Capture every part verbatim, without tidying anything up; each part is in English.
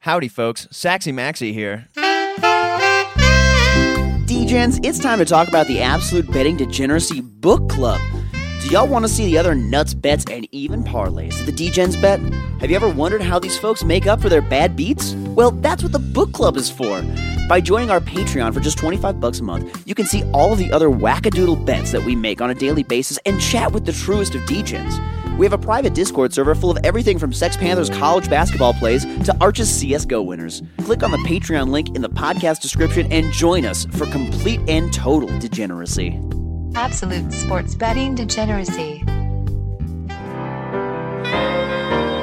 Howdy, folks. Saxy Maxi here. DGens, it's time to talk about the Absolute Betting Degeneracy Book Club. Do y'all want to see the other nuts bets and even parlays that the DGens bet? Have you ever wondered how these folks make up for their bad beats? Well, that's what the book club is for. By joining our Patreon for just twenty-five bucks a month, you can see all of the other wackadoodle bets that we make on a daily basis and chat with the truest of DGens. We have a private Discord server full of everything from Sex Panthers' college basketball plays to Arch's C S G O winners. Click on the Patreon link in the podcast description and join us for complete and total degeneracy. Absolute sports betting degeneracy.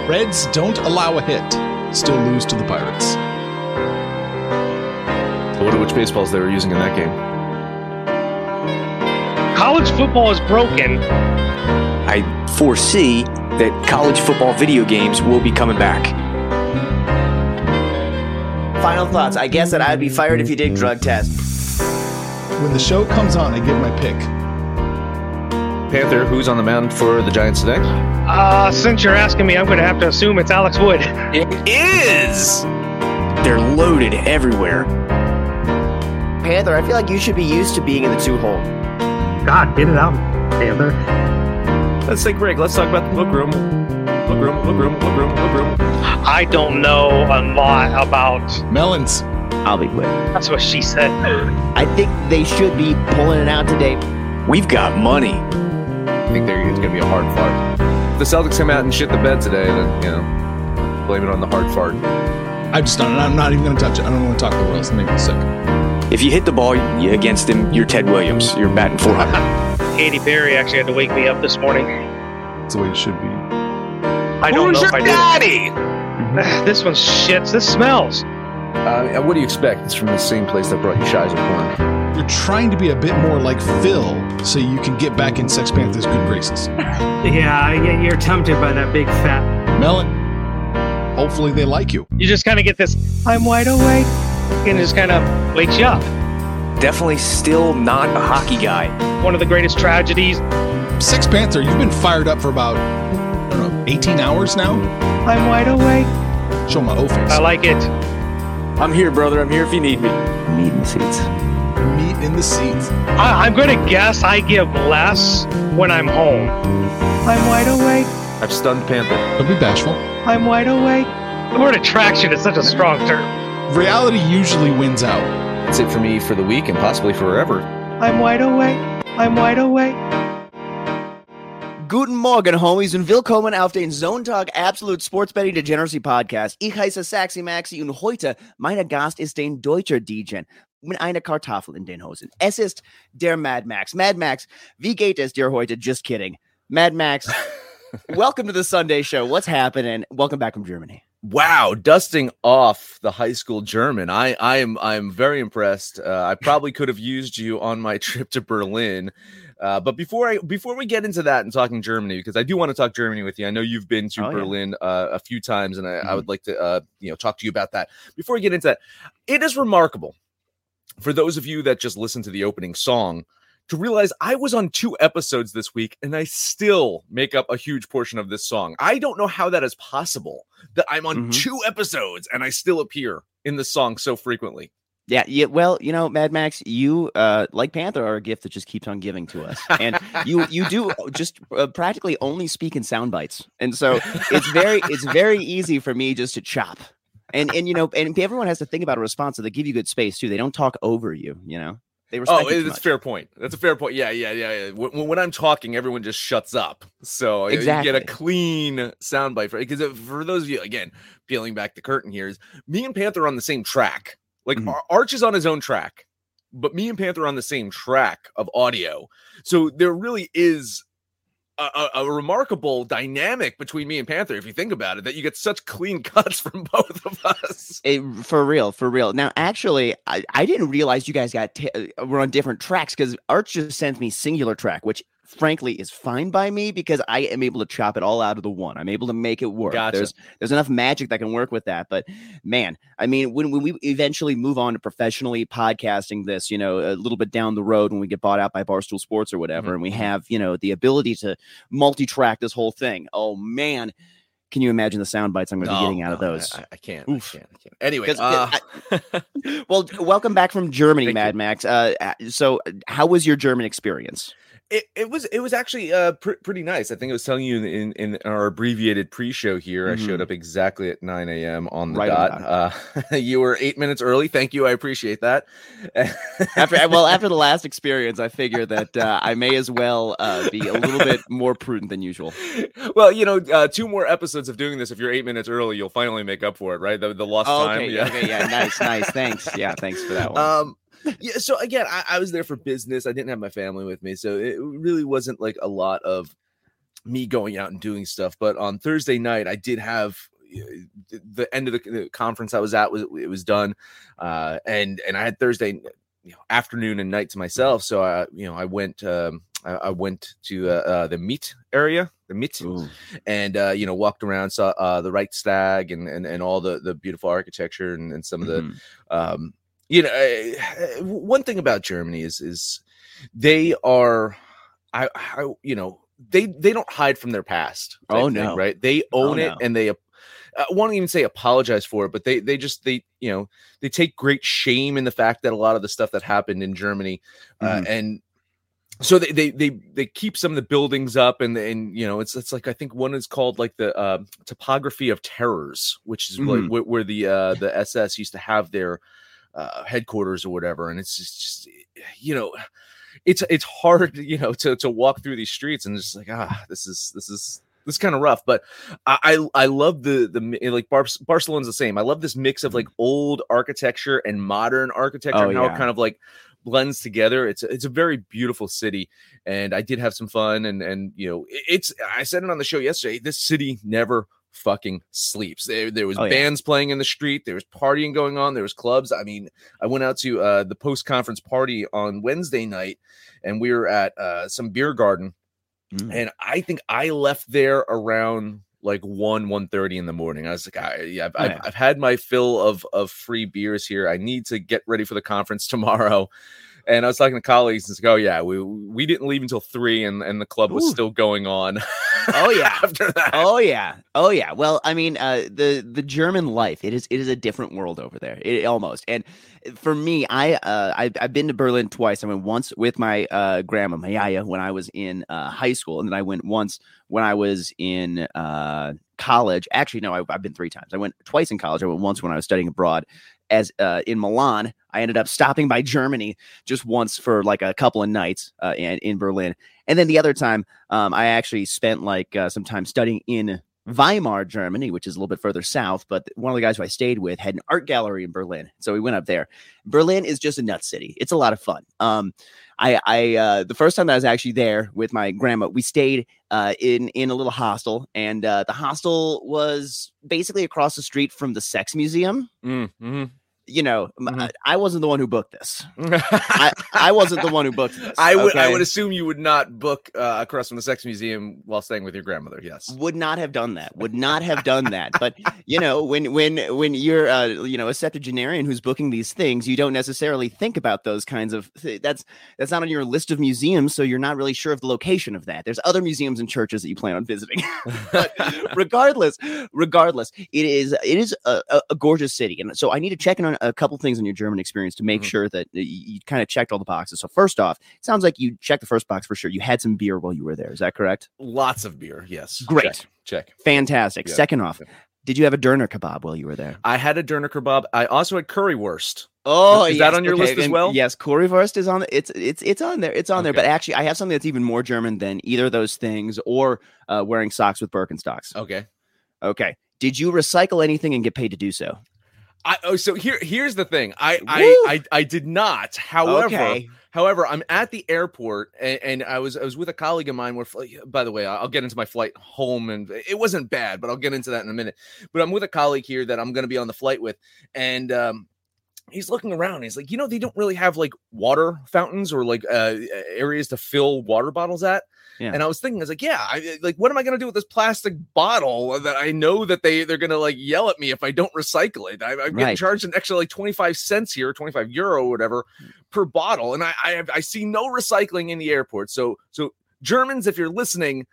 Reds don't allow a hit. Still lose to the Pirates. I wonder which baseballs they were using in that game. College football is broken. I foresee that college football video games will be coming back. Final thoughts. I guess that I'd be fired if you did drug tests. When the show comes on, I get my pick. Panther, who's on the mound for the Giants today? Uh, since you're asking me, I'm going to have to assume it's Alex Wood. It is! They're loaded everywhere. Panther, I feel like you should be used to being in the two-hole. God, get it out, Panther. Let's take a break. Let's talk about the book room. Book room, book room, book room, book room. I don't know a lot about... Melons. I'll be quick. That's what she said. I think they should be pulling it out today. We've got money. I think there, it's going to be a hard fart. If the Celtics come out and shit the bed today, then, you know, blame it on the hard fart. I'm just not, I'm not even going to touch it. I don't want to talk about it else and make me sick. If you hit the ball you, against him, you're Ted Williams. You're batting four hundred. Katie Berry actually had to wake me up this morning. That's the way it should be. I don't Who's know if I daddy? Did. This one shits. This smells. Uh, what do you expect? It's from the same place that brought you Shies of Corn. You're trying to be a bit more like Phil so you can get back in Sex Panthers' good graces. Yeah, you're tempted by that big fat melon. Hopefully they like you. You just kind of get this, I'm wide awake, and it just kind of wakes you up. Definitely still not a hockey guy. One of the greatest tragedies. Sex Panther, you've been fired up for about, I don't know, eighteen hours now? I'm wide awake. Show my O face. I like it. I'm here, brother. I'm here if you need me. Meat in the seats. Meat in the seats. I, I'm going to guess I give less when I'm home. I'm wide awake. I've stunned Panther. Don't be bashful. I'm wide awake. The word attraction is such a strong term. Reality usually wins out. That's it for me for the week and possibly forever. I'm wide awake. I'm wide awake. Guten Morgen, homies, and willkommen auf den Sonntag Absolut Sports Betting Degeneracy Podcast. Ich heiße Saxi Maxi und heute mein Gast ist ein deutscher Degen. Mit einer Kartoffel in den Hosen. Es ist der Mad Max. Mad Max, wie geht es dir heute? Just kidding. Mad Max, welcome to the Sunday show. What's happening? Welcome back from Germany. Wow, dusting off the high school German. I, I am I am very impressed. Uh, I probably could have used you on my trip to Berlin. Uh, but before I before we get into that and talking Germany, because I do want to talk Germany with you. I know you've been to oh, Berlin yeah. uh, a few times, and I, mm-hmm. I would like to uh, you know talk to you about that. Before we get into that, it is remarkable. For those of you that just listened to the opening song, to realize I was on two episodes this week and I still make up a huge portion of this song. I don't know how that is possible, that I'm on mm-hmm. two episodes and I still appear in the song so frequently. Yeah, yeah. Well, you know, Mad Max, you, uh, like Panther, are a gift that just keeps on giving to us. And you you do just uh, practically only speak in sound bites. And so it's very it's very easy for me just to chop. And, and you know, and everyone has to think about a response. So they give you good space, too. They don't talk over you, you know. They respect oh, that's a fair point. That's a fair point. Yeah, yeah, yeah. yeah. When, when I'm talking, everyone just shuts up. So exactly. You get a clean soundbite. Because for, for those of you, again, peeling back the curtain here, is me and Panther are on the same track. Like, mm-hmm. Arch is on his own track. But me and Panther are on the same track of audio. So there really is a, a, a remarkable dynamic between me and Panther, if you think about it, that you get such clean cuts from both of us. It, for real, for real. Now, actually, I, I didn't realize you guys got t- were on different tracks, because Arch just sent me singular track, which frankly is fine by me because I am able to chop it all out of the one. I'm able to make it work. Gotcha. There's there's enough magic that can work with that. But man, I mean, when, when we eventually move on to professionally podcasting this, you know, a little bit down the road when we get bought out by Barstool Sports or whatever, mm-hmm. and we have, you know, the ability to multi-track this whole thing. Oh man, can you imagine the sound bites I'm going to no, be getting out no, of those? I, I, can't, I can't. I can't. Anyway. Uh... I, well, welcome back from Germany, Mad you. Max. Uh, so how was your German experience? It it was it was actually uh pr- pretty nice. I think I was telling you in, in, in our abbreviated pre-show here. Mm-hmm. I showed up exactly at nine a.m. on the right dot. On the uh, you were eight minutes early. Thank you. I appreciate that. after well, after the last experience, I figured that uh, I may as well uh, be a little bit more prudent than usual. Well, you know, uh, two more episodes of doing this. If you're eight minutes early, you'll finally make up for it, right? The, the lost oh, okay, time. Yeah. Okay, yeah. Nice. Nice. Thanks. Yeah. Thanks for that one. Um, Yeah, so again, I, I was there for business. I didn't have my family with me, so it really wasn't like a lot of me going out and doing stuff. But on Thursday night, I did have the end of the, the conference I was at was it was done, uh, and and I had Thursday you know, afternoon and night to myself. So I you know I went um, I, I went to uh, uh, the Mitte area, the Mitte, Ooh. and uh, you know walked around, saw uh, the Reichstag and and and all the the beautiful architecture and, and some of the. Mm-hmm. Um, You know, uh, one thing about Germany is is they are, I, I you know, they they don't hide from their past. Oh no, thing, right? They own oh, it, no. and they uh, I won't even say apologize for it, but they they just they you know they take great shame in the fact that a lot of the stuff that happened in Germany, mm-hmm. uh, and so they, they they they keep some of the buildings up, and and you know it's it's like I think one is called like the uh, topography of terrors, which is mm-hmm. like, where, where the uh, the S S used to have their. Uh, headquarters or whatever, and it's just, you know, it's it's hard, you know, to to walk through these streets and just like ah, this is this is this is kind of rough. But I I, I love the the like Bar- Barcelona's the same. I love this mix of like old architecture and modern architecture, oh, and how yeah. it kind of like blends together. It's it's a very beautiful city, and I did have some fun, and and you know, it's I said it on the show yesterday. This city never. Fucking sleeps. There, there was oh, yeah. bands playing in the street. There was partying going on. There was clubs. I mean, I went out to uh, the post-conference party on Wednesday night, and we were at uh, some beer garden. Mm. And I think I left there around like one, one thirty in the morning. I was like, I, yeah, I've, oh, yeah. I've, I've had my fill of of free beers here. I need to get ready for the conference tomorrow. And I was talking to colleagues and it's like, oh yeah, we we didn't leave until three, and, and the club was Ooh. still going on. Oh yeah, after that. Oh yeah, oh yeah. Well, I mean, uh, the the German life it is it is a different world over there. It almost and for me, I uh, I've, I've been to Berlin twice. I went once with my uh, grandma, my yaya, when I was in uh, high school, and then I went once when I was in uh, college. Actually, no, I, I've been three times. I went twice in college. I went once when I was studying abroad. As uh, in Milan, I ended up stopping by Germany just once for like a couple of nights uh, in, in Berlin. And then the other time, um, I actually spent like uh, some time studying in Weimar, Germany, which is a little bit further south. But one of the guys who I stayed with had an art gallery in Berlin. So we went up there. Berlin is just a nut city. It's a lot of fun. Um, I, I uh, the first time that I was actually there with my grandma, we stayed uh, in, in a little hostel. And uh, the hostel was basically across the street from the Sex Museum. Mm-hmm. You know, mm-hmm. I wasn't the one who booked this. I, I wasn't the one who booked this. I would okay? I would assume you would not book uh, across from the Sex Museum while staying with your grandmother. Yes, would not have done that. Would not have done that. But you know, when when when you're uh, you know a septuagenarian who's booking these things, you don't necessarily think about those kinds of. Th- that's that's not on your list of museums, so you're not really sure of the location of that. There's other museums and churches that you plan on visiting. But regardless, regardless, it is it is a, a, a gorgeous city, and so I need to check in on. A couple things in your German experience to make mm-hmm. sure that you, you kind of checked all the boxes. So first off, it sounds like you checked the first box for sure. You had some beer while you were there. Is that correct? Lots of beer. Yes. Great. Check. Check. Fantastic. Yeah. Second off, yeah. Did you have a Derner kebab while you were there? I had a Derner kebab. I also had Currywurst. Oh, is yes. that on your okay. list as well? And yes, Currywurst is on. It's it's it's on there. It's on okay. there. But actually, I have something that's even more German than either of those things, or uh, wearing socks with Birkenstocks. Okay, okay. Did you recycle anything and get paid to do so? I, oh, so here, here's the thing. I, I, I, I did not. However, okay. however, I'm at the airport, and, and I was, I was with a colleague of mine. Where, by the way, I'll get into my flight home, and it wasn't bad, but I'll get into that in a minute. But I'm with a colleague here that I'm going to be on the flight with, and um, he's looking around. And he's like, you know, they don't really have like water fountains or like uh, areas to fill water bottles at. Yeah. And I was thinking, I was like, yeah, I, like, what am I going to do with this plastic bottle that I know that they, they're going to like yell at me if I don't recycle it? I, I'm right. getting charged an extra like twenty-five cents here, twenty-five euro or whatever per bottle. And I, I, have, I see no recycling in the airport. So, so Germans, if you're listening,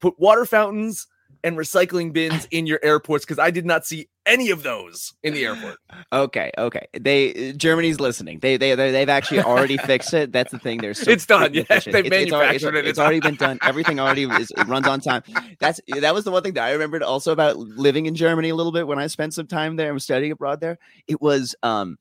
put water fountains and recycling bins in your airports, because I did not see any of those in the airport. Okay, okay. They Germany's listening. They they they've actually already fixed it. That's the thing. There's so it's done. Yes, yeah, they manufactured it. It's, it's already been done. Everything already is, runs on time. That's that was the one thing that I remembered also about living in Germany a little bit when I spent some time there and studying abroad there. It was um.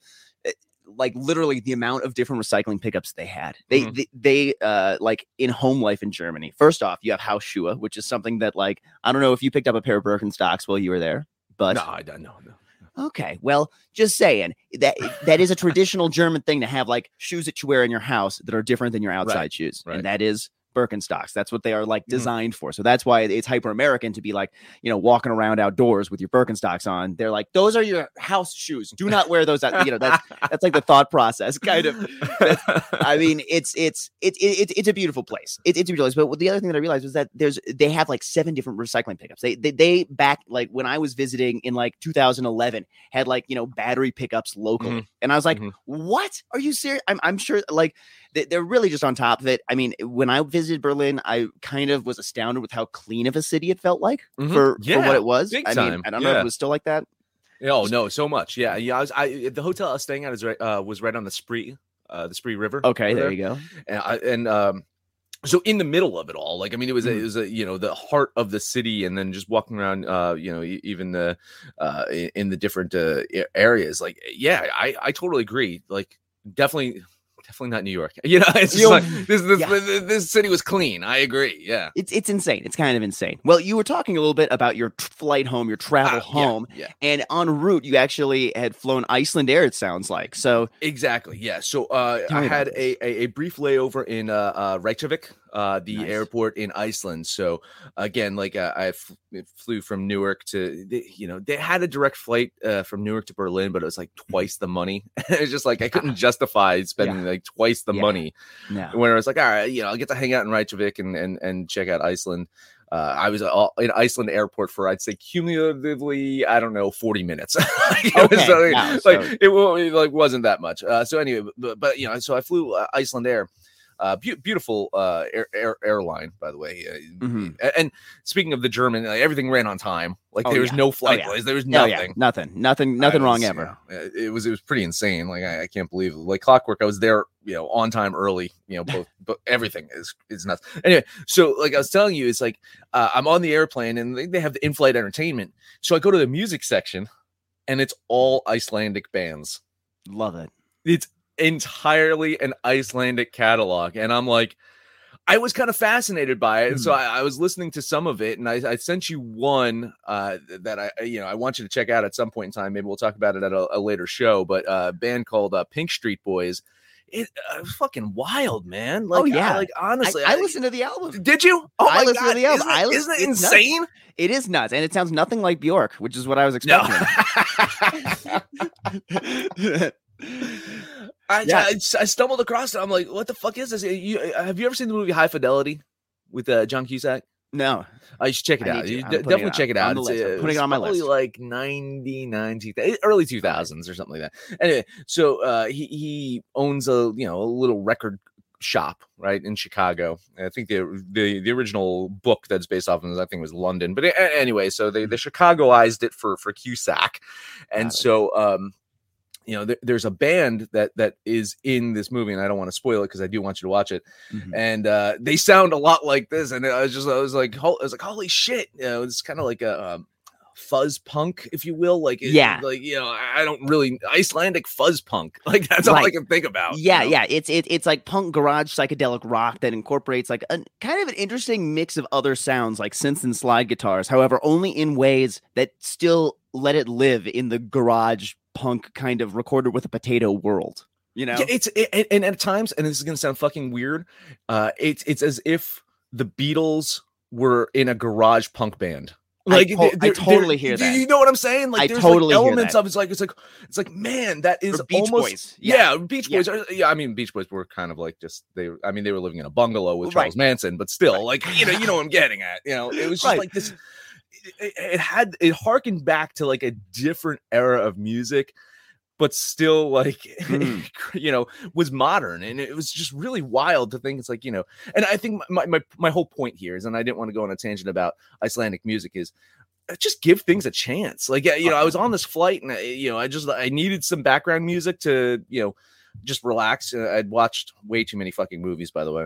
like literally the amount of different recycling pickups they had. They, mm-hmm. they, they, uh, like in home life in Germany, first off, you have Hausschuhe, which is something that, like, I don't know if you picked up a pair of Birkenstocks while you were there, but no, I don't know. No. Okay. Well, just saying that that is a traditional German thing to have like shoes that you wear in your house that are different than your outside right, shoes. Right. And that is Birkenstocks. That's what they are like designed mm-hmm. for. So that's why it's hyper American to be like, you know, walking around outdoors with your Birkenstocks on. They're like, those are your house shoes. Do not wear those out. You know, that's that's like the thought process kind of. That's, I mean, it's it's it's it's it's a beautiful place. It, it's a beautiful place. But the other thing that I realized was that there's they have like seven different recycling pickups. They they they back like when I was visiting in like two thousand eleven had like, you know, battery pickups locally, mm-hmm. and I was like, mm-hmm. what? Are you serious? I'm I'm sure like they, they're really just on top of it. I mean, when I visited Berlin, I kind of was astounded with how clean of a city it felt like mm-hmm. for, yeah, for what it was. I mean, I don't yeah. know if it was still like that. Oh no, so much. Yeah, yeah. I was. I the hotel I was staying at is right, uh, was right on the Spree, uh, the Spree River. Okay, there, there you go. And, I, and um, so in the middle of it all, like I mean, it was mm-hmm. a, it was a, you know, the heart of the city, and then just walking around, uh, you know, even the uh, in the different uh, areas. Like, yeah, I I totally agree. Like, definitely. Definitely not New York. You know, it's just like, this this, yeah. this this city was clean. I agree. Yeah, it's it's insane. It's kind of insane. Well, you were talking a little bit about your flight home, your travel uh, home, yeah, yeah. and en route, you actually had flown Icelandair. It sounds like so. Exactly. Yeah. So uh, I had a, a, a brief layover in uh, uh, Reykjavik, uh, the nice. airport in Iceland. So again, like uh, I f- flew from Newark to, you know, they had a direct flight uh, from Newark to Berlin, but it was like twice the money. It was just like I couldn't justify spending yeah. like. Like twice the yeah. money yeah. when I was like, all right, you know, I'll get to hang out in Reykjavik and and, and check out Iceland. Uh, I was all in Iceland airport for, I'd say cumulatively, I don't know, forty minutes. It okay. was, like, wow, so. like it, it like wasn't that much. Uh, so anyway, but, but, you know, so I flew uh, Icelandair, uh, be- beautiful uh, air, air, airline, by the way. Uh, mm-hmm. And speaking of the German, like, everything ran on time. Like oh, there was yeah. no flight delays. Oh, yeah. There was nothing. Oh, yeah. Nothing. Nothing. Nothing was, wrong ever. You know, it was. It was pretty insane. Like I, I can't believe it. Like clockwork. I was there. You know, on time, early. You know, both. But everything is is nuts. Anyway, so like I was telling you, it's like uh, I'm on the airplane and they, they have the in-flight entertainment. So I go to the music section, and it's all Icelandic bands. Love it. It's entirely an Icelandic catalog, and I'm like. I was kind of fascinated by it. And so I, I was listening to some of it, and I, I sent you one uh, that I, you know, I want you to check out at some point in time. Maybe we'll talk about it at a, a later show, but uh, a band called uh, Pink Street Boys. It uh, was fucking wild, man. Like, oh, yeah. I, like, honestly, I, I, I listened to the album. Did you? Oh, I my listened God. To the album. Isn't it, isn't it insane? Nuts. It is nuts. And it sounds nothing like Bjork, which is what I was expecting. I, yeah. I, I stumbled across it. I'm like, what the fuck is this? You, have you ever seen the movie High Fidelity with uh, John Cusack? No. I should check it I out. You d- definitely it check it out. It's, it's, I'm putting it on my list. Like ninety-nine, two thousand, early two thousands or something like that. Anyway, so uh, he, he owns a, you know, a little record shop right in Chicago. I think the the the original book that's based off of this, I think, was London. But it, anyway, so they, they Chicagoized it for, for Cusack. And so... um you know, there, there's a band that that is in this movie, and I don't want to spoil it because I do want you to watch it. Mm-hmm. And uh, they sound a lot like this, and I was just, I was like, ho- I was like, holy shit! You know, it's kind of like a um, fuzz punk, if you will. Like, it, yeah, like, you know, I don't really Icelandic fuzz punk. Like, that's all right. I can think about. Yeah. You know? Yeah. It's, it, it's like punk garage psychedelic rock that incorporates like a kind of an interesting mix of other sounds like synths and slide guitars. However, only in ways that still let it live in the garage punk kind of recorded with a potato world. You know, yeah, it's it, and at times, and this is going to sound fucking weird. Uh, it's, it's as if the Beatles were in a garage punk band. Like, I, to- I totally hear that. You know what I'm saying? Like, I there's totally like elements of it's like it's like it's like man, that is Beach almost Boys. Yeah. yeah. Beach Boys. Yeah. Are, yeah, I mean, Beach Boys were kind of like just they. I mean, they were living in a bungalow with Charles right. Manson, but still, right. like you know, you know what I'm getting at. You know, it was just right. like this. It, it had it harkened back to like a different era of music, but still like mm. you know was modern, and it was just really wild to think it's like you know and I think my my my whole point here is, and I didn't want to go on a tangent about Icelandic music, is just give things a chance. Like you know I was on this flight and I, you know I just I needed some background music to you know just relax. I'd watched way too many fucking movies, by the way.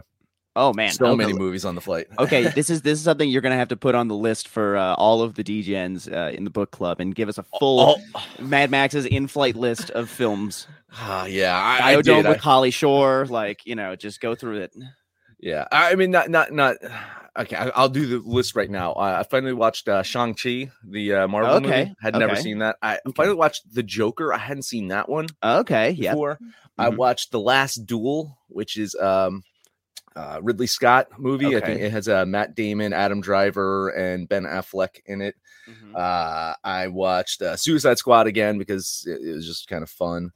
Oh man, so okay. many movies on the flight. Okay, this is this is something you're gonna have to put on the list for uh, all of the D Gens uh, in the book club, and give us a full oh. Mad Max's in-flight list of films. Ah, uh, yeah, I, I did. With I... Holly Shore, like you know, just go through it. Yeah, I mean, not not not. Okay, I, I'll do the list right now. Uh, I finally watched uh, Shang-Chi, the uh, Marvel okay. movie. Had okay. never seen that. I okay. finally watched The Joker. I hadn't seen that one. Okay, yeah. Mm-hmm. I watched The Last Duel, which is um. Uh, Ridley Scott movie. Okay. I think it has uh, Matt Damon, Adam Driver, and Ben Affleck in it. Mm-hmm. Uh, I watched uh, Suicide Squad again because it, it was just kind of fun.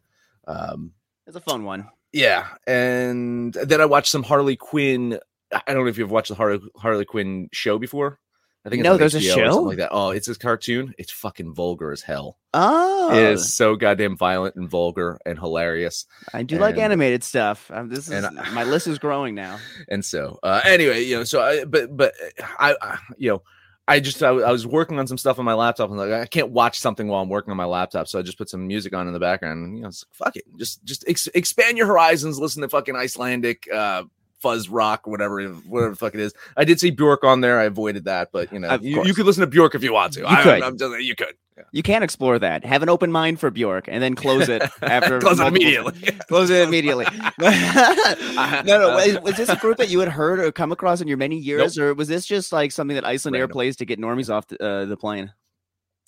Um, it's a fun one. Yeah. And then I watched some Harley Quinn. I don't know if you've watched the Harley, Harley Quinn show before. I think it's no, there's H B O a show or something like that. Oh, it's this cartoon. It's fucking vulgar as hell. Oh, it is so goddamn violent and vulgar and hilarious. I do and, like animated stuff. Um, this is I, my list is growing now. And so, uh, anyway, you know, so I, but but I, I you know, I just I, I was working on some stuff on my laptop and like I can't watch something while I'm working on my laptop, so I just put some music on in the background. And, you know, it's like, fuck it, just just ex- expand your horizons. Listen to fucking Icelandic. Uh, Fuzz rock, whatever, whatever the fuck it is. I did see Bjork on there. I avoided that, but you know, you, you could listen to Bjork if you want to. You I, could. I'm just, you could. Yeah. You can explore that. Have an open mind for Bjork, and then close it after. close it immediately. close it immediately. no, no. Was, was this a group that you had heard or come across in your many years, nope. or was this just like something that Icelandair plays to get normies off the, uh, the plane?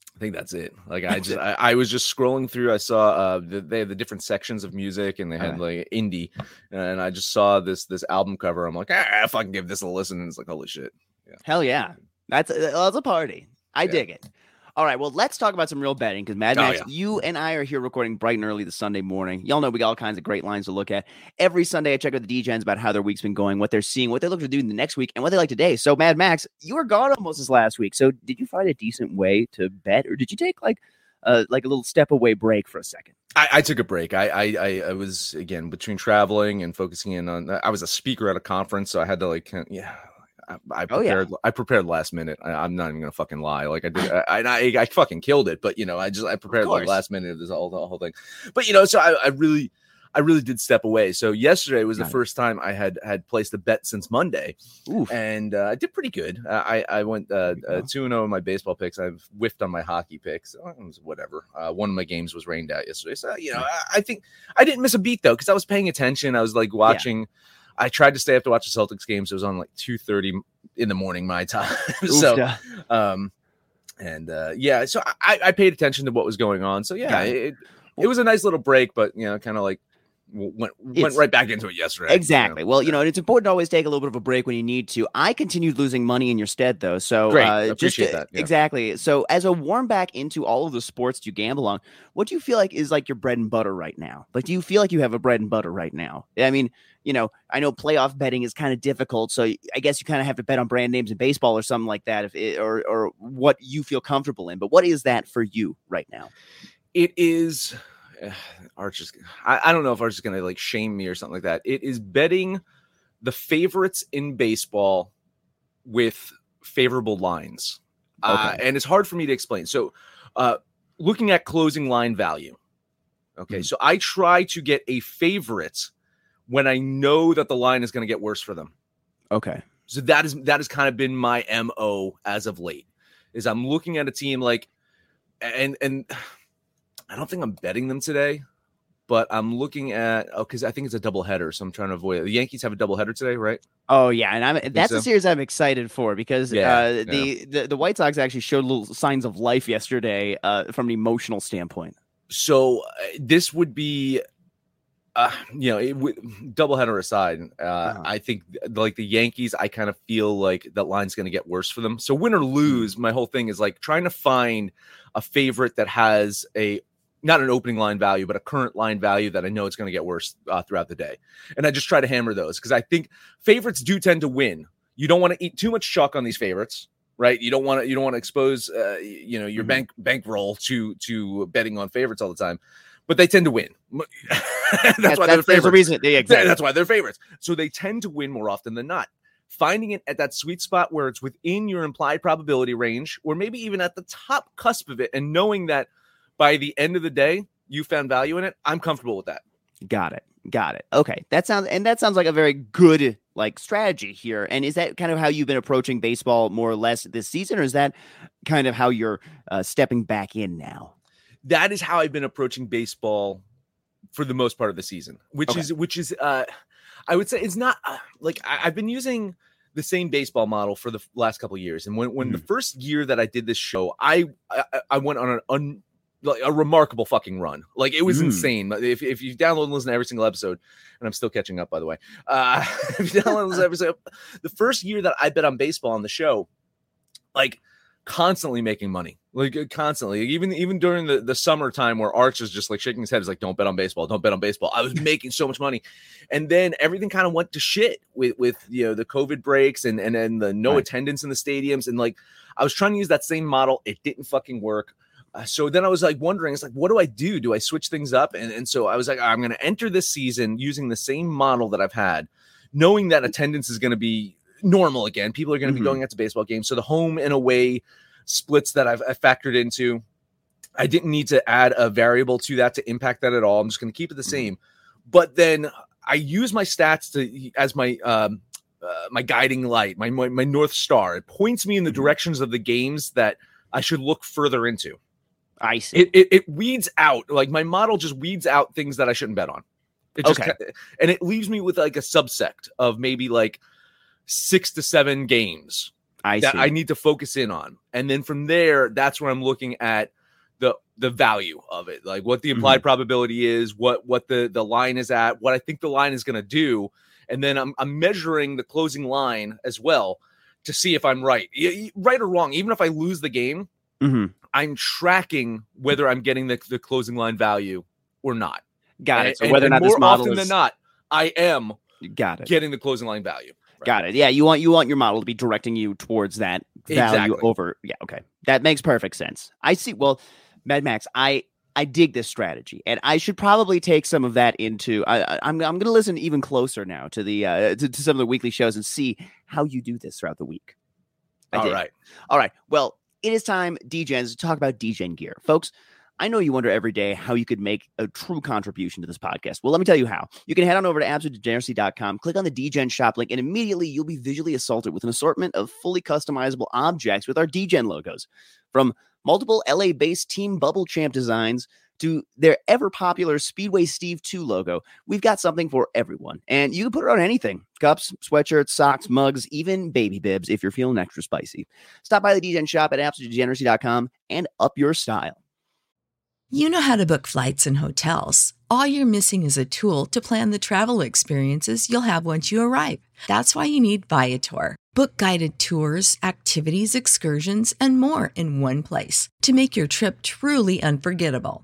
I think that's it. Like I just, I, I was just scrolling through. I saw uh, the, they have the different sections of music, and they had right. like indie, and I just saw this this album cover. I'm like, ah, I fucking give this a listen. And it's like, holy shit! Yeah. Hell yeah, that's that's a party. I yeah. dig it. All right, well, let's talk about some real betting because Mad Max, oh, yeah. you and I are here recording bright and early this Sunday morning. Y'all know we got all kinds of great lines to look at. Every Sunday, I check with the D Gens about how their week's been going, what they're seeing, what they look to do in the next week, and what they like today. So, Mad Max, you were gone almost this last week. So, did you find a decent way to bet, or did you take like uh, like a little step away break for a second? I, I took a break. I, I I was again between traveling and focusing in on. I was a speaker at a conference, so I had to like yeah. I prepared. Oh, yeah. I prepared last minute. I, I'm not even gonna fucking lie. Like I did. I I, I fucking killed it. But you know, I just I prepared like last minute of this whole the whole thing. But you know, so I, I really, I really did step away. So yesterday was nice. The first time I had had placed a bet since Monday, Oof. and uh, I did pretty good. I I went two and zero in my baseball picks. I've whiffed on my hockey picks. So it was whatever. Uh, one of my games was rained out yesterday. So you know, I, I think I didn't miss a beat though because I was paying attention. I was like watching. Yeah. I tried to stay up to watch the Celtics games. It was on like two thirty in the morning my time. so, um, and uh, yeah, so I, I paid attention to what was going on. So yeah, it. It, it was a nice little break, but you know, kind of like went went it's, right back into it yesterday. Exactly. You know? Well, you know, and it's important to always take a little bit of a break when you need to. I continued losing money in your stead, though. So Great. Uh, I appreciate just, that. Yeah. Exactly. So as a warm back into all of the sports you gamble on, what do you feel like is like your bread and butter right now? Like, do you feel like you have a bread and butter right now? I mean, you know, I know playoff betting is kind of difficult, so I guess you kind of have to bet on brand names in baseball or something like that, if it, or or what you feel comfortable in. But what is that for you right now? It is. Uh, Arch is, I, I don't know if Arch is going to like shame me or something like that. It is betting the favorites in baseball with favorable lines. Okay. Uh, and it's hard for me to explain. So uh, looking at closing line value. Okay. Mm-hmm. So I try to get a favorite when I know that the line is going to get worse for them. Okay. So that is, that has kind of been my M O as of late is I'm looking at a team like, and and I don't think I'm betting them today, but I'm looking at oh, because I think it's a doubleheader, so I'm trying to avoid it. The Yankees have a doubleheader today, right? Oh yeah, and I'm that's so. a series I'm excited for because yeah, uh, the, yeah. the the White Sox actually showed little signs of life yesterday uh, from an emotional standpoint. So uh, this would be. Uh, you know, it w- doubleheader aside, uh, uh-huh. I think like the Yankees, I kind of feel like that line's going to get worse for them. So win or lose, my whole thing is like trying to find a favorite that has a not an opening line value, but a current line value that I know it's going to get worse uh, throughout the day. And I just try to hammer those because I think favorites do tend to win. You don't want to eat too much chalk on these favorites. Right, you don't want to you don't want to expose uh, you know your mm-hmm. bank bankroll to to betting on favorites all the time, but they tend to win. that's, that's why that's, they're the reason they exactly. That's why they're favorites. So they tend to win more often than not. Finding it at that sweet spot where it's within your implied probability range, or maybe even at the top cusp of it, and knowing that by the end of the day you found value in it, I'm comfortable with that. Got it. Got it. Okay, that sounds and that sounds like a very good. like strategy here. And is that kind of how you've been approaching baseball more or less this season? Or is that kind of how you're uh, stepping back in now? That is how I've been approaching baseball for the most part of the season, which okay. is, which is, uh, I would say it's not uh, like I, I've been using the same baseball model for the last couple of years. And when, when mm. the first year that I did this show, I, I, I went on an un, like a remarkable fucking run. Like it was mm. insane. If if you download and listen to every single episode, and I'm still catching up, by the way, uh, if you download and listen to every single, the first year that I bet on baseball on the show, like constantly making money, like constantly, even, even during the, the summertime where Arch is just like shaking his head. He's like, don't bet on baseball. Don't bet on baseball. I was making so much money. And then everything kind of went to shit with, with, you know, the COVID breaks and, and then the no right. attendance in the stadiums. And like, I was trying to use that same model. It didn't fucking work. So then I was like wondering, it's like, what do I do? Do I switch things up? And, and so I was like, I'm going to enter this season using the same model that I've had, knowing that attendance is going to be normal again. People are going to mm-hmm. be going out to baseball games. So the home and away splits that I've I factored into, I didn't need to add a variable to that to impact that at all. I'm just going to keep it the mm-hmm. same. But then I use my stats to as my um, uh, my guiding light, my, my my North Star. It points me in the directions of the games that I should look further into. I see. It, it it weeds out, like my model just weeds out things that I shouldn't bet on. It just okay. And it leaves me with like a subsect of maybe like six to seven games I that see. I need to focus in on. And then from there, that's where I'm looking at the the value of it. Like what the implied mm-hmm. probability is, what what the, the line is at, what I think the line is going to do. And then I'm I'm measuring the closing line as well to see if I'm right. Right or wrong, even if I lose the game, mm-hmm. I'm tracking whether I'm getting the, the closing line value or not. Got it. So and, whether and or not more this model often is... than not, I am Got it. getting the closing line value. Right? Got it. Yeah, you want you want your model to be directing you towards that value exactly. over. Yeah, okay, that makes perfect sense. I see. Well, Mad Max, I. I dig this strategy, and I should probably take some of that into. I, I, I'm I'm going to listen even closer now to the uh, to, to some of the weekly shows and see how you do this throughout the week. I All dig. right. All right. Well. It is time, DGens, to talk about DGen gear. Folks, I know you wonder every day how you could make a true contribution to this podcast. Well, let me tell you how. You can head on over to Absolute Degeneracy dot com, click on the DGen shop link, and immediately you'll be visually assaulted with an assortment of fully customizable objects with our DGen logos. From multiple L A-based Team Bubble Champ designs to their ever-popular Speedway Steve two logo, we've got something for everyone. And you can put it on anything. Cups, sweatshirts, socks, mugs, even baby bibs if you're feeling extra spicy. Stop by the DGen shop at Absolute Degeneracy dot com and up your style. You know how to book flights and hotels. All you're missing is a tool to plan the travel experiences you'll have once you arrive. That's why you need Viator. Book guided tours, activities, excursions, and more in one place to make your trip truly unforgettable.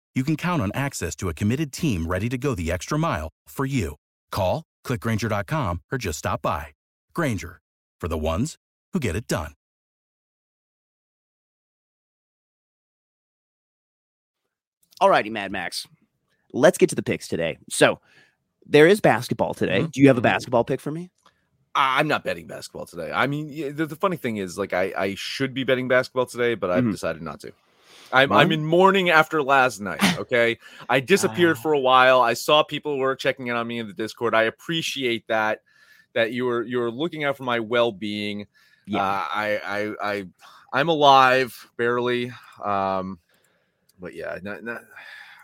you can count on access to a committed team ready to go the extra mile for you. Call, click Grainger dot com, or just stop by. Grainger, for the ones who get it done. Alrighty, Mad Max. Let's get to the picks today. So, there is basketball today. Mm-hmm. Do you have a basketball pick for me? I'm not betting basketball today. I mean, the, the funny thing is, like, I, I should be betting basketball today, but I've mm-hmm. decided not to. I'm, I'm in mourning after last night, okay? I disappeared uh... for a while. I saw people were checking in on me in the Discord. I appreciate that, that you were, you were looking out for my well-being. Yeah. Uh, I, I, I, I'm alive, barely. Um... But yeah, not, not,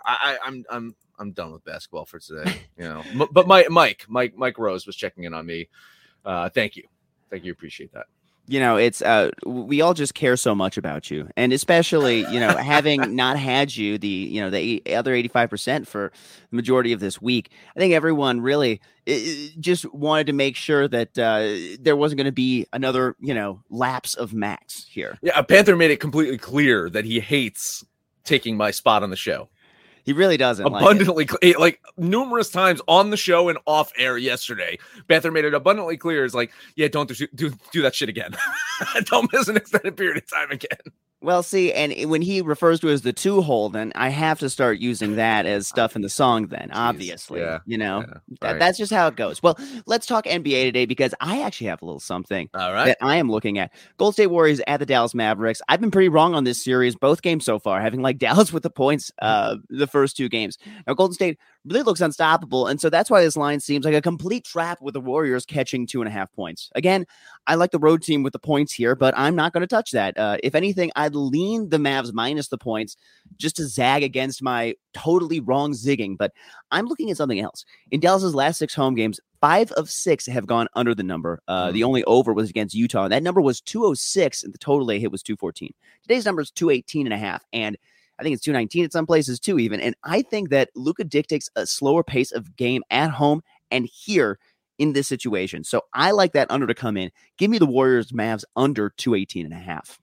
I, I'm I'm I'm done with basketball for today, you know. M- but my Mike Mike Mike Rose was checking in on me. Uh, thank you, thank you, appreciate that. You know, it's uh, we all just care so much about you, and especially you know having not had you the you know the other eighty-five percent for the majority of this week. I think everyone really it, it just wanted to make sure that uh, there wasn't going to be another you know lapse of Max here. Yeah, Panther made it completely clear that he hates taking my spot on the show. He really doesn't abundantly like, cl- like numerous times on the show and off air yesterday. Panther made it abundantly clear. It's like, yeah, don't do do, do that shit again. Don't miss an extended period of time again. Well, see, and when he refers to it as the two hole, then I have to start using that as stuff in the song. Then, Jeez, obviously, yeah, you know, yeah, that, right. That's just how it goes. Well, let's talk N B A today because I actually have a little something All right. that I am looking at. Golden State Warriors at the Dallas Mavericks. I've been pretty wrong on this series, both games so far, having like Dallas with the points uh, the first two games. Now, Golden State really looks unstoppable, and so that's why this line seems like a complete trap with the Warriors catching two and a half points. Again, I like the road team with the points here, but I'm not going to touch that. Uh, if anything, I'd lean the Mavs minus the points just to zag against my totally wrong zigging, but I'm looking at something else. In Dallas's last six home games, five of six have gone under the number. Uh, mm-hmm. The only over was against Utah, and that number was two oh six, and the total they hit was two fourteen. Today's number is two eighteen and a half, and I think it's two nineteen at some places too even, and I think that Luka dictates a slower pace of game at home and here in this situation. So I like that under to come in. Give me the Warriors Mavs under two eighteen and a half.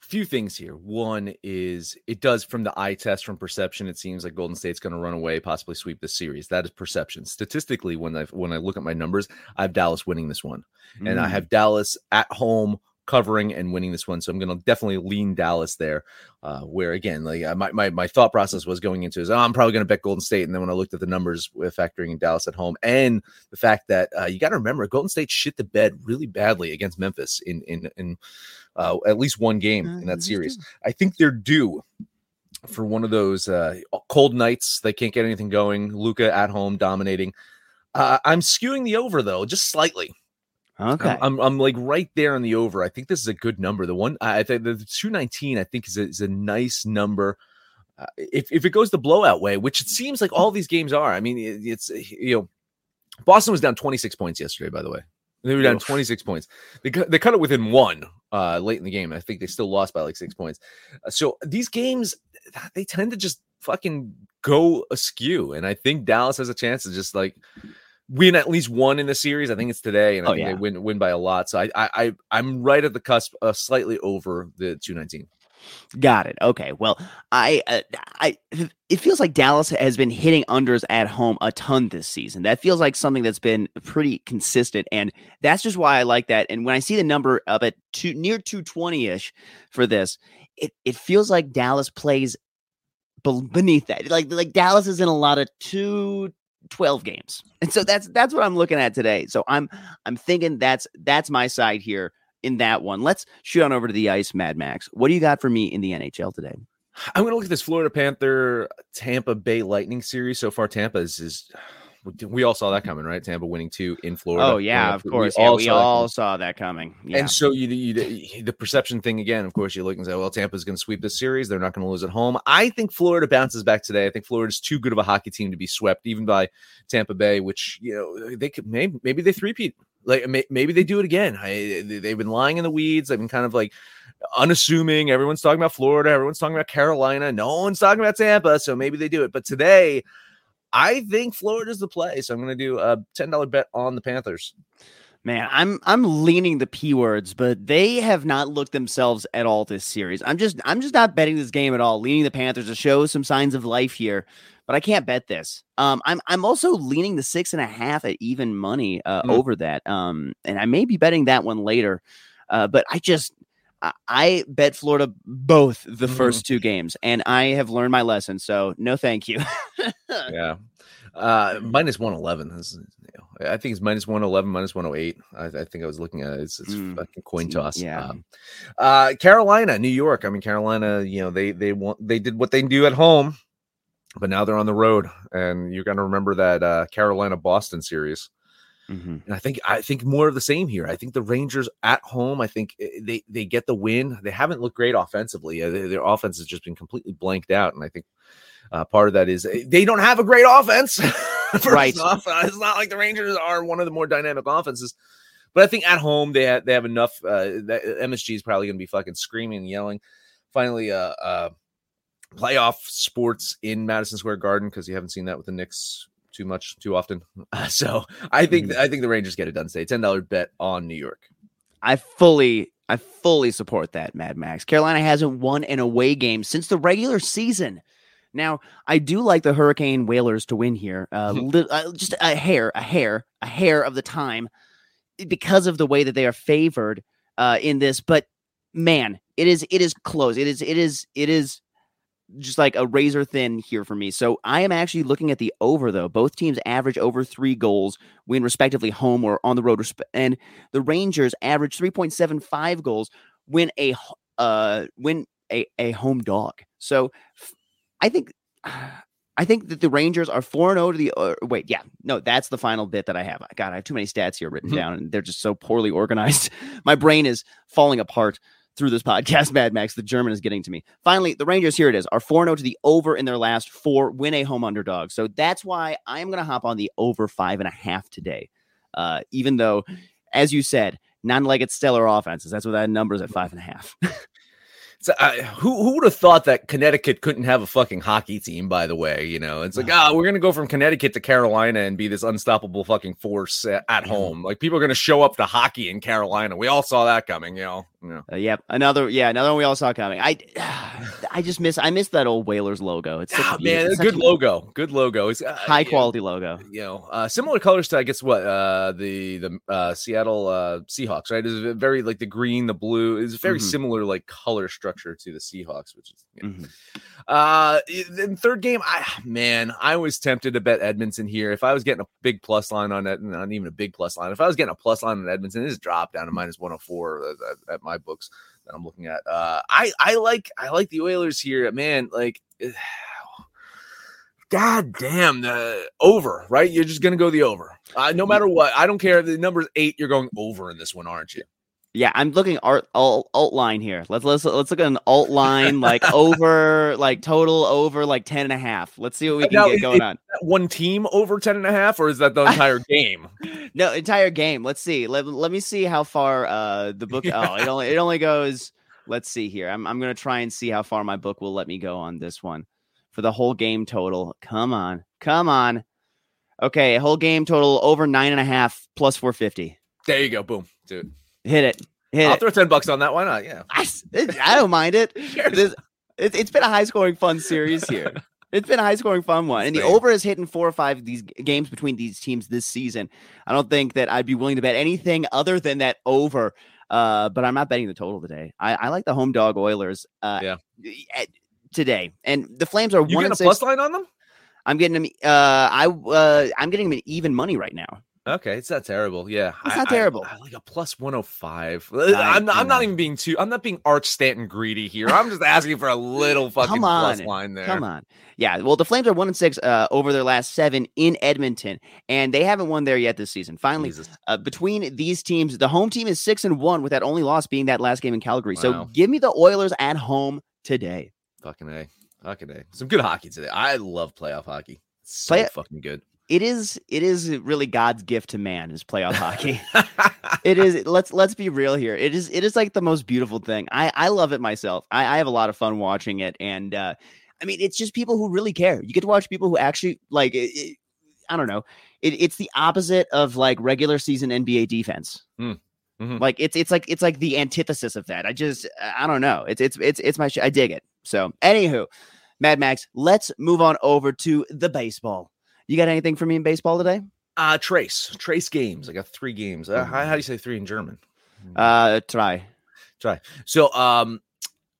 Few things here. One is it does from the eye test, from perception, it seems like Golden State's going to run away, possibly sweep this series. That is perception. Statistically, when I when I look at my numbers, I have Dallas winning this one. Mm. And I have Dallas at home covering and winning this one. So I'm going to definitely lean Dallas there, uh, where, again, like my, my my thought process was going into is, oh, I'm probably going to bet Golden State. And then when I looked at the numbers with factoring in Dallas at home and the fact that uh, you got to remember, Golden State shit the bed really badly against Memphis in in, in uh, at least one game uh, in that series. Due. I think they're due for one of those uh, cold nights. They can't get anything going. Luka at home dominating. Uh, I'm skewing the over, though, just slightly. Okay, I'm I'm like right there on the over. I think this is a good number. The one I think the two nineteen I think is a, is a nice number. Uh, if if it goes the blowout way, which it seems like all these games are. I mean, it, it's you know, Boston was down twenty-six points yesterday. By the way, they were down twenty-six points. They they cut it within one uh, late in the game. I think they still lost by like six points. So these games, they tend to just fucking go askew. And I think Dallas has a chance to just like win at least one in the series. I think it's today, and I oh, think yeah. they win win by a lot. So I I I'm right at the cusp, uh, slightly over the two nineteen. Got it. Okay. Well, I uh, I it feels like Dallas has been hitting unders at home a ton this season. That feels like something that's been pretty consistent, and that's just why I like that. And when I see the number of it two near two twenty ish for this, it it feels like Dallas plays beneath that. Like like Dallas is in a lot of two. twelve games. And so that's that's what I'm looking at today. So I'm I'm thinking that's that's my side here in that one. Let's shoot on over to the ice, Mad Max. What do you got for me in the N H L today? I'm going to look at this Florida Panther Tampa Bay Lightning series. So far, Tampa is, is we all saw that coming, right? Tampa winning two in Florida. Oh, yeah, Florida. of course. We yeah, all, we saw, all that saw that coming. Yeah. And so you, you, the perception thing, again, of course, you look and say, well, Tampa's going to sweep this series. They're not going to lose at home. I think Florida bounces back today. I think Florida's too good of a hockey team to be swept, even by Tampa Bay, which, you know, they could maybe, maybe they three-peat. Like maybe they do it again. I, they've been lying in the weeds. They've been kind of like unassuming. Everyone's talking about Florida. Everyone's talking about Carolina. No one's talking about Tampa. So maybe they do it. But today, I think Florida's the play. So I'm going to do a ten dollars bet on the Panthers. Man, I'm I'm leaning the P words, but they have not looked themselves at all this series. I'm just I'm just not betting this game at all. Leaning the Panthers to show some signs of life here, but I can't bet this. Um, I'm I'm also leaning the six and a half at even money uh, mm. over that. Um, and I may be betting that one later. Uh, but I just I, I bet Florida both the mm. first two games, and I have learned my lesson. So no, thank you. Yeah. Uh, minus one eleven. This is, you know, I think it's minus one eleven, minus one oh eight. I, I think I was looking at it. It's, it's mm. fucking coin toss. Yeah. Um, uh, Carolina, New York. I mean, Carolina, you know, they, they want, they did what they do at home, but now they're on the road, and you're going to remember that, uh, Carolina, Boston series. Mm-hmm. And I think, I think more of the same here. I think the Rangers at home, I think they, they get the win. They haven't looked great offensively. Uh, they, their offense has just been completely blanked out. And I think, Uh, part of that is they don't have a great offense. Right. Off. It's not like the Rangers are one of the more dynamic offenses. But I think at home they have, they have enough. Uh, that M S G is probably going to be fucking screaming and yelling. Finally, uh, uh, playoff sports in Madison Square Garden, because you haven't seen that with the Knicks too much, too often. Uh, so I think mm-hmm. I think the Rangers get it done today. ten dollars bet on New York. I fully I fully support that, Mad Max. Carolina hasn't won an away game since the regular season. Now, I do like the Hurricane Whalers to win here, uh, li- uh, just a hair, a hair, a hair of the time because of the way that they are favored uh, in this. But man, it is it is close. It is it is it is just like a razor thin here for me. So I am actually looking at the over, though. Both teams average over three goals when respectively home or on the road. Resp- and the Rangers average three point seven five goals when a uh, when a, a home dog. So f- I think I think that the Rangers are four and oh to the uh, – wait, yeah. No, that's the final bit that I have. God, I have too many stats here written mm-hmm. down, and they're just so poorly organized. My brain is falling apart through this podcast, Mad Max. The German is getting to me. Finally, the Rangers, here it is, are four and oh to the over in their last four, win a home underdog. So that's why I'm going to hop on the over five and a half today, uh, even though, as you said, not like it's stellar offenses. That's what that number is at five and a half. So, uh, who who would have thought that Connecticut couldn't have a fucking hockey team, by the way? You know, it's like, ah, oh, we're going to go from Connecticut to Carolina and be this unstoppable fucking force at, at home. Like, people are going to show up to hockey in Carolina. We all saw that coming, you know? Yeah. Uh, yep. Another, yeah, another one we all saw coming. I I just miss, I miss that old Whalers logo. It's such oh, a, man, it's good a, logo. Good logo. It's uh, high quality know, logo. You know, uh, similar colors to, I guess, what, uh, the, the uh, Seattle uh, Seahawks, right? It's very like the green, the blue. It's very mm-hmm. similar, like, color structure to the Seahawks, which is you know. mm-hmm. uh in third game. I man, I was tempted to bet Edmondson here. If I was getting a big plus line on that, not even a big plus line. If I was getting a plus line on Edmondson, it is dropped down to minus one oh four at, at my books that I'm looking at. Uh, I I like I like the Oilers here, man. Like, God damn, the over, right? You're just gonna go the over, uh, no matter what. I don't care if the number's eight. You're going over in this one, aren't you? Yeah, I'm looking art alt, alt line here. Let's let's let's look at an alt line, like over, like total over, like ten and a half. Let's see what we can now, get is, going is on. That one team over ten and a half, or is that the entire game? No, entire game. Let's see. Let, let me see how far uh, the book. Oh, it only it only goes. Let's see here. I'm I'm gonna try and see how far my book will let me go on this one for the whole game total. Come on, come on. Okay, whole game total over nine and a half plus four fifty. There you go. Boom, dude. Hit it. Hit I'll it. throw ten bucks on that. Why not? Yeah. I, I don't mind it. This, it. It's been a high scoring fun series here. It's been a high scoring fun one. And the over is hitting four or five of these games between these teams this season. I don't think that I'd be willing to bet anything other than that over. Uh, but I'm not betting the total today. I, I like the home dog Oilers uh, yeah. at, today. And the Flames are you one and six. You getting a plus line on them? I'm getting them. Uh, I, uh, I'm getting them even money right now. Okay, it's not terrible. Yeah, it's not I, terrible. I, I like a plus one oh five. I, I'm, not, I'm not even being too. I'm not being Arch Stanton greedy here. I'm just asking for a little fucking plus line there. Come on. Yeah. Well, the Flames are one and six uh, over their last seven in Edmonton, and they haven't won there yet this season. Finally, uh, between these teams, the home team is six and one, with that only loss being that last game in Calgary. Wow. So give me the Oilers at home today. Fucking A. Fucking A. Some good hockey today. I love playoff hockey. It's so Play- fucking good. it is it is really God's gift to man is playoff hockey. It is. Let's let's be real here. It is it is like the most beautiful thing. I, I love it myself. I, I have a lot of fun watching it. And uh, I mean, it's just people who really care. You get to watch people who actually like it, it, I don't know. It, it's the opposite of like regular season N B A defense. Mm. Mm-hmm. Like it's it's like it's like the antithesis of that. I just I don't know. It's it's it's it's my sh- I dig it. So anywho, Mad Max, let's move on over to the baseball. You got anything for me in baseball today? Uh trace trace games. I got three games. Uh, mm-hmm. how, how do you say three in German? Uh, try, try. So um.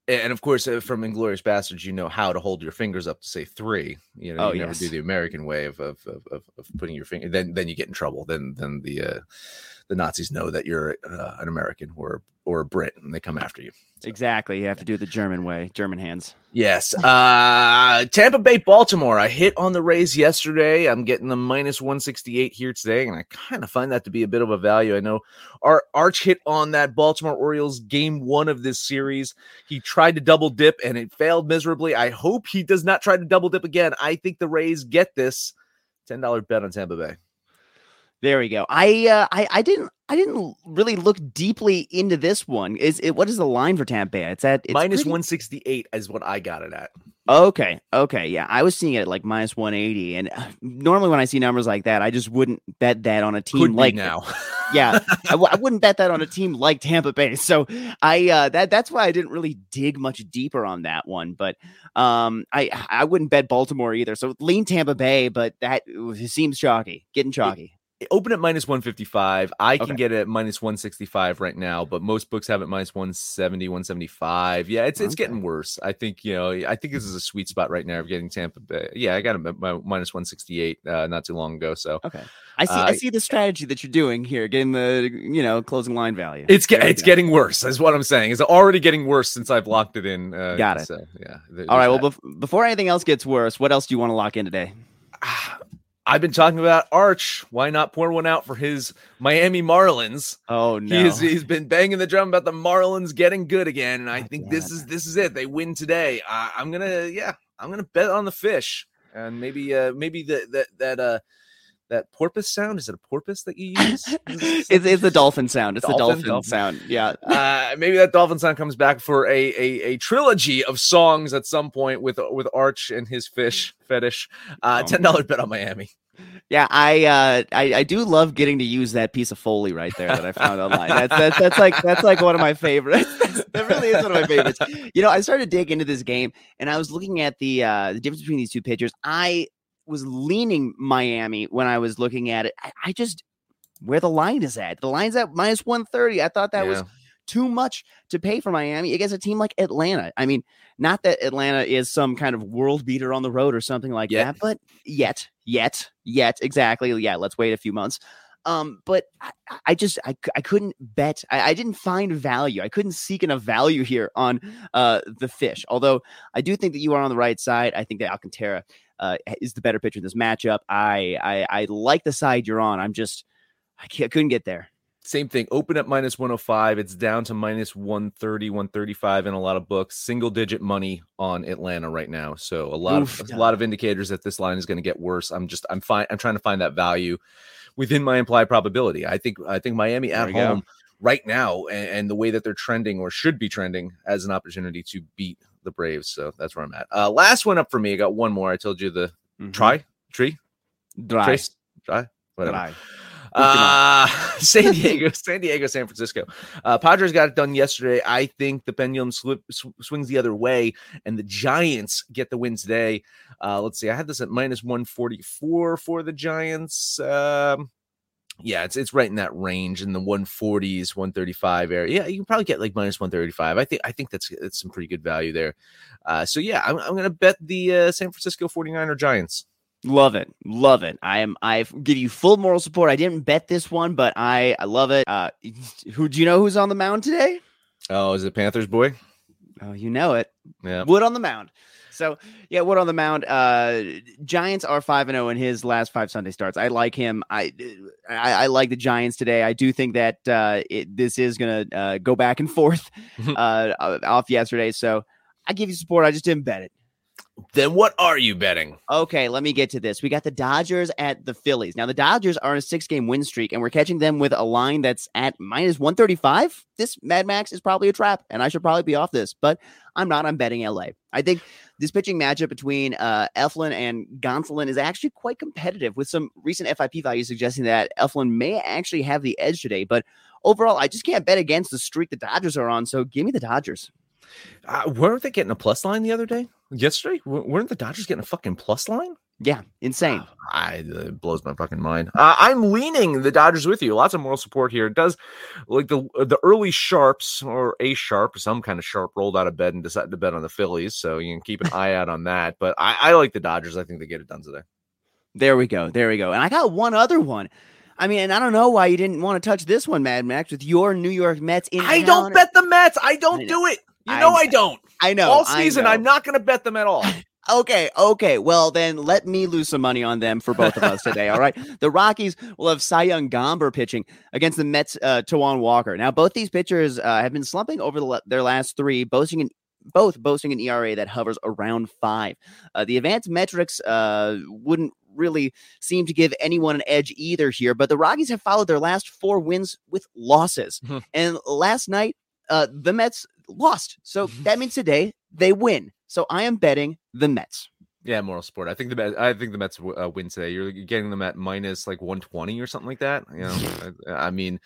And of course, from Inglourious Bastards, you know how to hold your fingers up to say three. You know, oh, you yes. never do the American way of of, of of putting your finger. Then then you get in trouble. Then then the uh, the Nazis know that you're uh, an American or or a Brit, and they come after you. So. Exactly, you have to do it the German way, German hands. Yes, uh, Tampa Bay, Baltimore. I hit on the Rays yesterday. I'm getting the minus one sixty-eight here today, and I kind of find that to be a bit of a value. I know our Arch hit on that Baltimore Orioles game one of this series. He tried to double dip, and it failed miserably. I hope he does not try to double dip again. I think the Rays get this ten dollars bet on Tampa Bay. There we go. I uh, I I didn't I didn't really look deeply into this one. Is it what is the line for Tampa Bay? It's at it's minus pretty... one sixty-eight is what I got it at. Okay, okay, yeah, I was seeing it at like minus one eighty, and normally when I see numbers like that, I just wouldn't bet that on a team Could like now. yeah, I, w- I wouldn't bet that on a team like Tampa Bay. So I uh, that that's why I didn't really dig much deeper on that one. But um, I I wouldn't bet Baltimore either. So lean Tampa Bay, but that it seems chalky, getting chalky. It, Open at minus one fifty-five. I can okay. get it at minus one sixty-five right now, but most books have it minus one seventy, one seventy-five. Yeah, it's okay. it's getting worse. I think, you know, I think this is a sweet spot right now of getting Tampa Bay. Yeah, I got it at minus one sixty-eight uh, not too long ago. So okay, I see uh, I see the strategy that you're doing here, getting the, you know, closing line value. It's get, it's getting worse is what I'm saying. It's already getting worse since I've locked it in. Uh, got it. So, yeah. There, All right, that. well, bef- before anything else gets worse, what else do you want to lock in today? I've been talking about Arch. Why not pour one out for his Miami Marlins? Oh no, he is, he's been banging the drum about the Marlins getting good again, and I think oh, this is this is it. They win today. Uh, I'm gonna yeah, I'm gonna bet on the fish, and maybe uh, maybe the, that that uh, that porpoise sound. Is it a porpoise that you use? it's it's the dolphin sound. It's dolphin, the dolphin, dolphin sound. Yeah, uh, maybe that dolphin sound comes back for a, a a trilogy of songs at some point with with Arch and his fish fetish. Uh, ten dollar bet on Miami. Yeah, I, uh, I I do love getting to use that piece of Foley right there that I found online. That's that's, that's like that's like one of my favorites. That's, that really is one of my favorites. You know, I started to dig into this game, and I was looking at the uh, the difference between these two pitchers. I was leaning Miami when I was looking at it. I, I just where the line is at. The line's at minus one thirty. I thought that yeah. was too much to pay for Miami against a team like Atlanta. I mean, not that Atlanta is some kind of world beater on the road or something like yet. that, but yet, yet, yet, exactly. Yeah, let's wait a few months. Um, but I, I just, I, I couldn't bet. I, I didn't find value. I couldn't seek enough value here on uh, the fish. Although I do think that you are on the right side. I think that Alcantara uh, is the better pitcher in this matchup. I, I, I like the side you're on. I'm just, I, I couldn't get there. Same thing. Open at minus one oh five. It's down to minus one thirty, one thirty-five in a lot of books. Single digit money on Atlanta right now. So a lot Oof, of yeah. a lot of indicators that this line is going to get worse. I'm just I'm fine. I'm trying to find that value within my implied probability. I think I think Miami at home go. right now and, and the way that they're trending or should be trending as an opportunity to beat the Braves. So that's where I'm at. Uh, last one up for me. I got one more. I told you the mm-hmm. try tree dry Trace? dry whatever. Dry. Uh, San Diego, San Diego, San Francisco. Uh, Padres got it done yesterday. I think the pendulum slip, sw- swings the other way, and the Giants get the win today. Uh, let's see. I had this at minus one forty-four for the Giants. Um, yeah, it's it's right in that range in the one forties, one thirty-five area. Yeah, you can probably get like minus one thirty-five. I think I think that's that's some pretty good value there. Uh, so yeah, I'm I'm gonna bet the uh, San Francisco 49er Giants. Love it. Love it. I am. I give you full moral support. I didn't bet this one, but I, I love it. Uh, who do you know who's on the mound today? Oh, is it Panthers boy? Oh, you know it. Yeah. Wood on the mound. So yeah, Wood on the mound. Uh, Giants are five and zero in his last five Sunday starts. I like him. I I, I like the Giants today. I do think that uh, it, this is gonna uh, go back and forth uh, off yesterday. So I give you support. I just didn't bet it. Then what are you betting? Okay, let me get to this. We got the Dodgers at the Phillies. Now, the Dodgers are on a six-game win streak, and we're catching them with a line that's at minus one thirty-five. This Mad Max is probably a trap, and I should probably be off this, but I'm not. I'm betting L A. I think this pitching matchup between uh, Eflin and Gonsolin is actually quite competitive, with some recent F I P values suggesting that Eflin may actually have the edge today. But overall, I just can't bet against the streak the Dodgers are on, so give me the Dodgers. Uh, weren't they getting a plus line the other day? Yesterday? W- weren't the Dodgers getting a fucking plus line? Yeah, insane. Uh, I, it blows my fucking mind. Uh, I'm leaning the Dodgers with you. Lots of moral support here. It does, like the the early sharps or a sharp, some kind of sharp, rolled out of bed and decided to bet on the Phillies. So you can keep an eye out on that. But I, I like the Dodgers. I think they get it done today. There we go. There we go. And I got one other one. I mean, and I don't know why you didn't want to touch this one, Mad Max, with your New York Mets. In I town. don't bet the Mets. I don't I do it. You know I, I don't. I know. All season, know. I'm not going to bet them at all. Okay, okay. Well, then let me lose some money on them for both of us today, all right? The Rockies will have Cy Young Gomber pitching against the Mets' uh, Tawan Walker. Now, both these pitchers uh, have been slumping over the, their last three, boasting an both boasting an E R A that hovers around five. Uh, the advanced metrics uh, wouldn't really seem to give anyone an edge either here, but the Rockies have followed their last four wins with losses. Mm-hmm. And last night, uh, the Mets lost. So that means today they win. So I am betting the Mets. Yeah, moral support. I think the Mets, I think the Mets uh, win today. You're getting them at minus like one twenty or something like that. You know, I, I mean,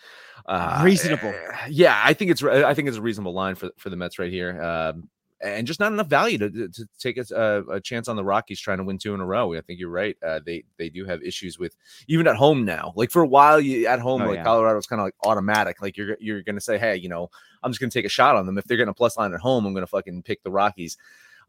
uh, reasonable. Yeah, I think it's I think it's a reasonable line for for the Mets right here, um, and just not enough value to to take a, a chance on the Rockies trying to win two in a row. I think you're right. Uh, they they do have issues with even at home now. Like for a while, you at home oh, like yeah. Colorado's kind of like automatic. Like you're you're gonna say, hey, you know, I'm just gonna take a shot on them if they're getting a plus line at home. I'm gonna fucking pick the Rockies.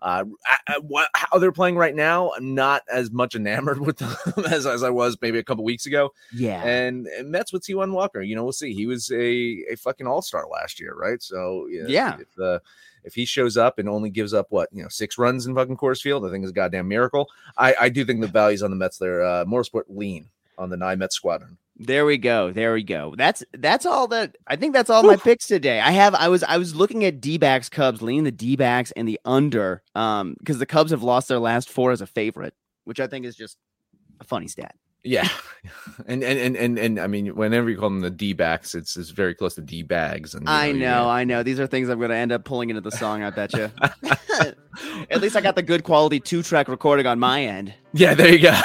Uh, I, I, what, how they're playing right now, I'm not as much enamored with them as, as I was maybe a couple weeks ago. Yeah. And, and Mets with T one Walker, you know, we'll see. He was a, a fucking all-star last year, right? So, you know, yeah. If, uh, if he shows up and only gives up, what, you know, six runs in fucking Coors Field, I think it's a goddamn miracle. I, I do think the values on the Mets there, uh, more sport lean on the nine Mets squadron. There we go. There we go. That's that's all that I think that's all Oof. my picks today. I have I was I was looking at D-backs Cubs, leaning the D-backs and the under, um, because the Cubs have lost their last four as a favorite, which I think is just a funny stat. Yeah. And and and and, and I mean, whenever you call them the D-backs, it's it's very close to D-bags. And, you know, I know, yeah. I know. These are things I'm gonna end up pulling into the song, I bet you. At least I got the good quality two track recording on my end. Yeah, there you go.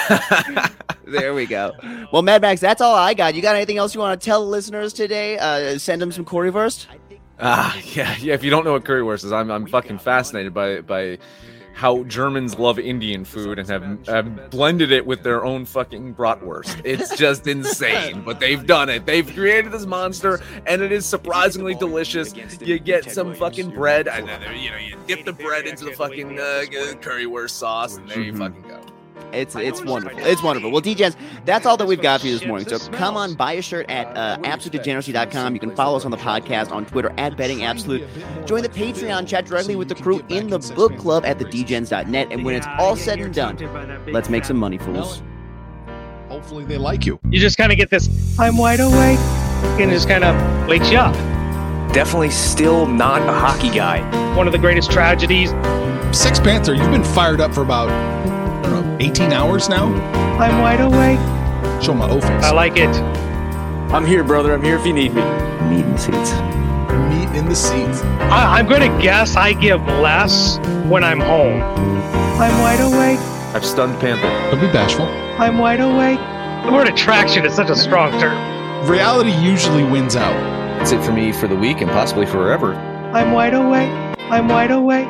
There we go. Well, Mad Max, that's all I got. You got anything else you want to tell listeners today? Uh, send them some Currywurst? Ah, uh, yeah, yeah. If you don't know what Currywurst is, I'm I'm fucking fascinated by by how Germans love Indian food and have, have blended it with their own fucking bratwurst. It's just insane, but they've done it. They've created this monster, and it is surprisingly delicious. You get some fucking bread, and then, you know, you dip the bread into the fucking uh, Currywurst sauce, and there you fucking go. It's it's wonderful. It's wonderful. Well, D Gens, that's all that we've got for you this morning. So come on, buy a shirt at uh, Absolute Degeneracy dot com. You can follow us on the podcast on Twitter at Betting Absolute. Join the Patreon chat directly with the crew in the book club at the d gens dot net. And when it's all said and done, let's make some money, fools. Hopefully they like you. You just kind of get this, I'm wide awake, and just kind of wakes you up. Definitely still not a hockey guy. One of the greatest tragedies. Sex Panther, you've been fired up for about eighteen hours now? I'm wide awake. Show my offense. I like it. I'm here, brother. I'm here if you need me. Meat in the seats. Meat in the seats. I, I'm going to guess I give less when I'm home. I'm wide awake. I've stunned Panther. Don't be bashful. I'm wide awake. The word attraction is such a strong term. Reality usually wins out. That's it for me for the week and possibly forever. I'm wide awake. I'm wide awake.